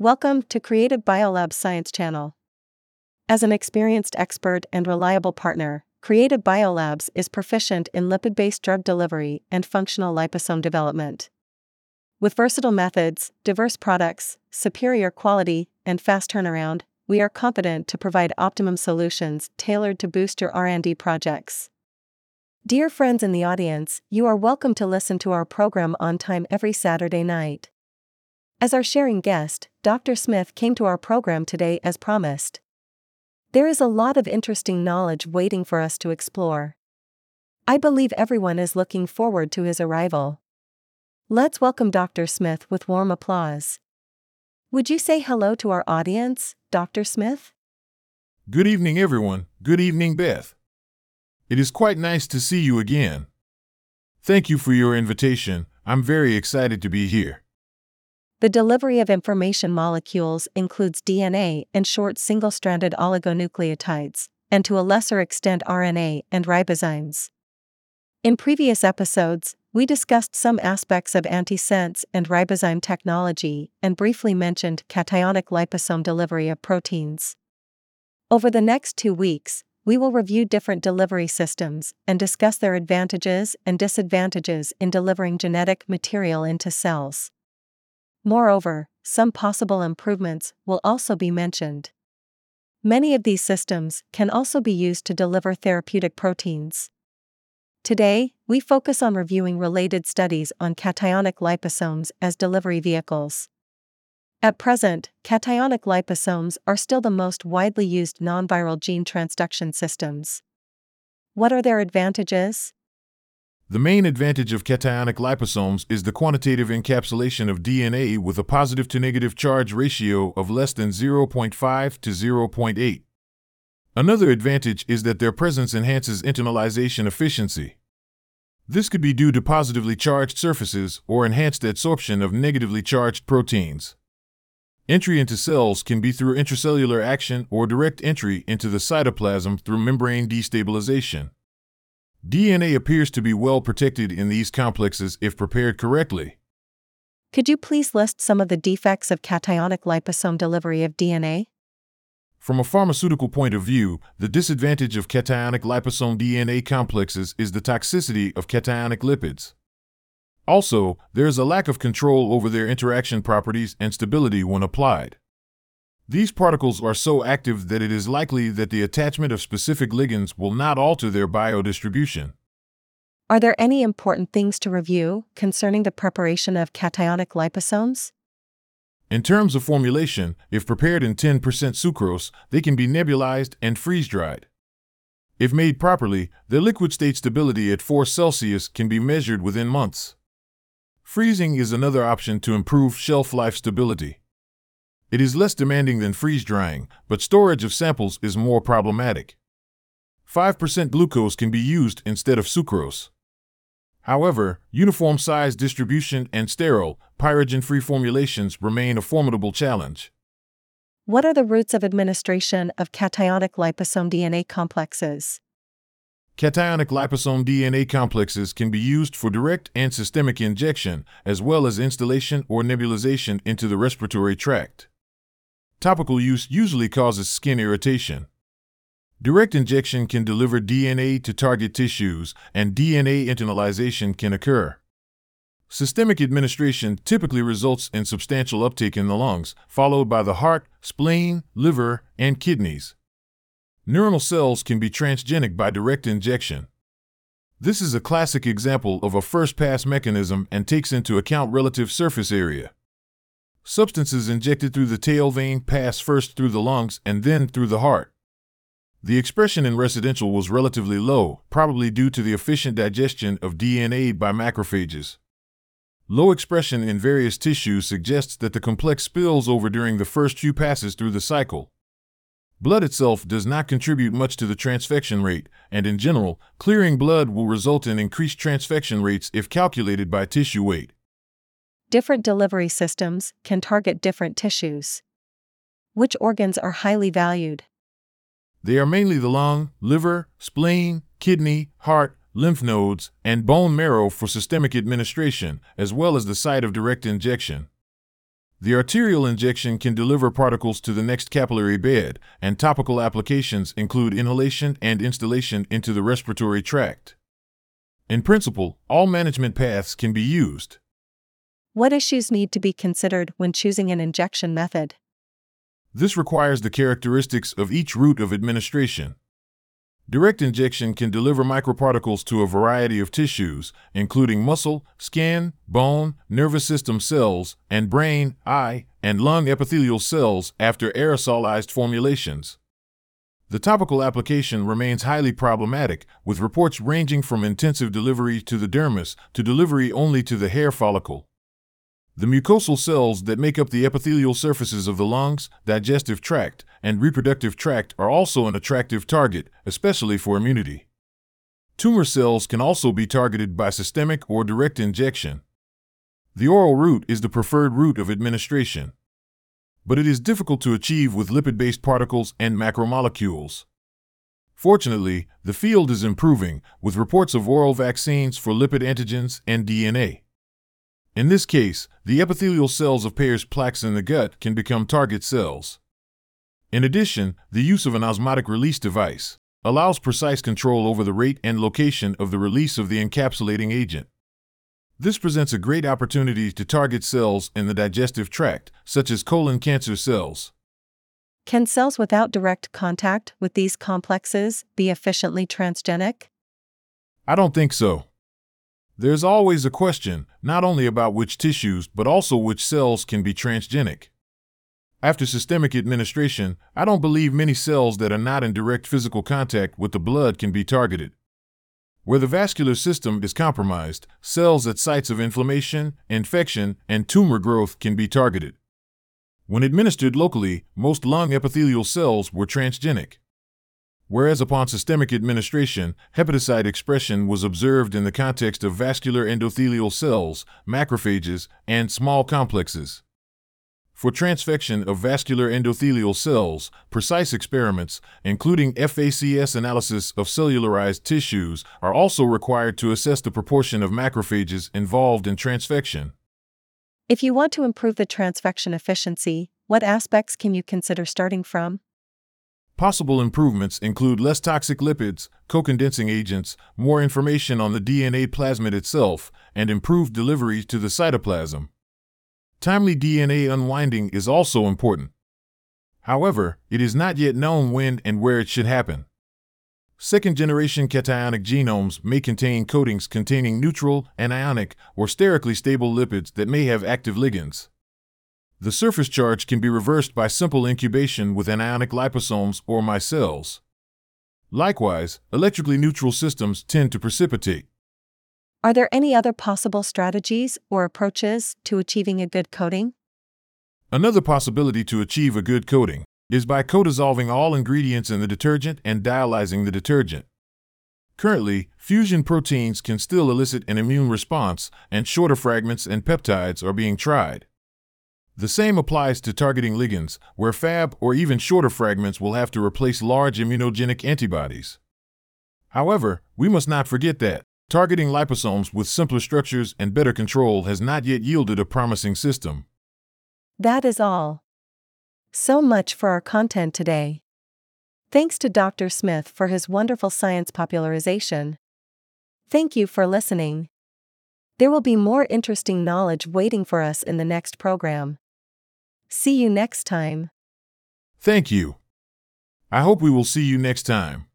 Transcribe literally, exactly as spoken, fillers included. Welcome to Creative Biolabs Science Channel. As an experienced expert and reliable partner, Creative Biolabs is proficient in lipid-based drug delivery and functional liposome development. With versatile methods, diverse products, superior quality, and fast turnaround, we are competent to provide optimum solutions tailored to boost your R and D projects. Dear friends in the audience, you are welcome to listen to our program on time every Saturday night. As our sharing guest, Doctor Smith came to our program today as promised. There is a lot of interesting knowledge waiting for us to explore. I believe everyone is looking forward to his arrival. Let's welcome Doctor Smith with warm applause. Would you say hello to our audience, Doctor Smith? Good evening, everyone. Good evening, Beth. It is quite nice to see you again. Thank you for your invitation. I'm very excited to be here. The delivery of information molecules includes D N A and short single-stranded oligonucleotides, and to a lesser extent R N A and ribozymes. In previous episodes, we discussed some aspects of antisense and ribozyme technology and briefly mentioned cationic liposome delivery of proteins. Over the next two weeks, we will review different delivery systems and discuss their advantages and disadvantages in delivering genetic material into cells. Moreover, some possible improvements will also be mentioned. Many of these systems can also be used to deliver therapeutic proteins. Today, we focus on reviewing related studies on cationic liposomes as delivery vehicles. At present, cationic liposomes are still the most widely used non-viral gene transduction systems. What are their advantages? The main advantage of cationic liposomes is the quantitative encapsulation of D N A with a positive to negative charge ratio of less than zero point five to zero point eight. Another advantage is that their presence enhances internalization efficiency. This could be due to positively charged surfaces or enhanced adsorption of negatively charged proteins. Entry into cells can be through intracellular action or direct entry into the cytoplasm through membrane destabilization. D N A appears to be well protected in these complexes if prepared correctly. Could you please list some of the defects of cationic liposome delivery of D N A? From a pharmaceutical point of view, the disadvantage of cationic liposome D N A complexes is the toxicity of cationic lipids. Also, there is a lack of control over their interaction properties and stability when applied. These particles are so active that it is likely that the attachment of specific ligands will not alter their biodistribution. Are there any important things to review concerning the preparation of cationic liposomes? In terms of formulation, if prepared in ten percent sucrose, they can be nebulized and freeze-dried. If made properly, their liquid state stability at four Celsius can be measured within months. Freezing is another option to improve shelf life stability. It is less demanding than freeze-drying, but storage of samples is more problematic. five percent glucose can be used instead of sucrose. However, uniform size distribution and sterile, pyrogen-free formulations remain a formidable challenge. What are the routes of administration of cationic liposome D N A complexes? Cationic liposome D N A complexes can be used for direct and systemic injection, as well as instillation or nebulization into the respiratory tract. Topical use usually causes skin irritation. Direct injection can deliver D N A to target tissues, and D N A internalization can occur. Systemic administration typically results in substantial uptake in the lungs, followed by the heart, spleen, liver, and kidneys. Neuronal cells can be transgenic by direct injection. This is a classic example of a first-pass mechanism and takes into account relative surface area. Substances injected through the tail vein pass first through the lungs and then through the heart. The expression in residential was relatively low, probably due to the efficient digestion of D N A by macrophages. Low expression in various tissues suggests that the complex spills over during the first few passes through the cycle. Blood itself does not contribute much to the transfection rate, and in general, clearing blood will result in increased transfection rates if calculated by tissue weight. Different delivery systems can target different tissues. Which organs are highly valued? They are mainly the lung, liver, spleen, kidney, heart, lymph nodes, and bone marrow for systemic administration, as well as the site of direct injection. The arterial injection can deliver particles to the next capillary bed, and topical applications include inhalation and instillation into the respiratory tract. In principle, all management paths can be used. What issues need to be considered when choosing an injection method? This requires the characteristics of each route of administration. Direct injection can deliver microparticles to a variety of tissues, including muscle, skin, bone, nervous system cells, and brain, eye, and lung epithelial cells after aerosolized formulations. The topical application remains highly problematic, with reports ranging from intensive delivery to the dermis to delivery only to the hair follicle. The mucosal cells that make up the epithelial surfaces of the lungs, digestive tract, and reproductive tract are also an attractive target, especially for immunity. Tumor cells can also be targeted by systemic or direct injection. The oral route is the preferred route of administration, but it is difficult to achieve with lipid-based particles and macromolecules. Fortunately, the field is improving, with reports of oral vaccines for lipid antigens and D N A. In this case, the epithelial cells of Peyer's plaques in the gut can become target cells. In addition, the use of an osmotic release device allows precise control over the rate and location of the release of the encapsulating agent. This presents a great opportunity to target cells in the digestive tract, such as colon cancer cells. Can cells without direct contact with these complexes be efficiently transgenic? I don't think so. There's always a question, not only about which tissues but also which cells can be transgenic. After systemic administration, I don't believe many cells that are not in direct physical contact with the blood can be targeted. Where the vascular system is compromised, cells at sites of inflammation, infection, and tumor growth can be targeted. When administered locally, most lung epithelial cells were transgenic, whereas upon systemic administration, hepatocyte expression was observed in the context of vascular endothelial cells, macrophages, and small complexes. For transfection of vascular endothelial cells, precise experiments, including F A C S analysis of cellularized tissues, are also required to assess the proportion of macrophages involved in transfection. If you want to improve the transfection efficiency, what aspects can you consider starting from? Possible improvements include less toxic lipids, co-condensing agents, more information on the D N A plasmid itself, and improved delivery to the cytoplasm. Timely D N A unwinding is also important. However, it is not yet known when and where it should happen. Second-generation cationic genomes may contain coatings containing neutral, anionic, or sterically stable lipids that may have active ligands. The surface charge can be reversed by simple incubation with anionic liposomes or micelles. Likewise, electrically neutral systems tend to precipitate. Are there any other possible strategies or approaches to achieving a good coating? Another possibility to achieve a good coating is by co-dissolving all ingredients in the detergent and dialyzing the detergent. Currently, fusion proteins can still elicit an immune response, and shorter fragments and peptides are being tried. The same applies to targeting ligands, where Fab or even shorter fragments will have to replace large immunogenic antibodies. However, we must not forget that targeting liposomes with simpler structures and better control has not yet yielded a promising system. That is all. So much for our content today. Thanks to Doctor Smith for his wonderful science popularization. Thank you for listening. There will be more interesting knowledge waiting for us in the next program. See you next time. Thank you. I hope we will see you next time.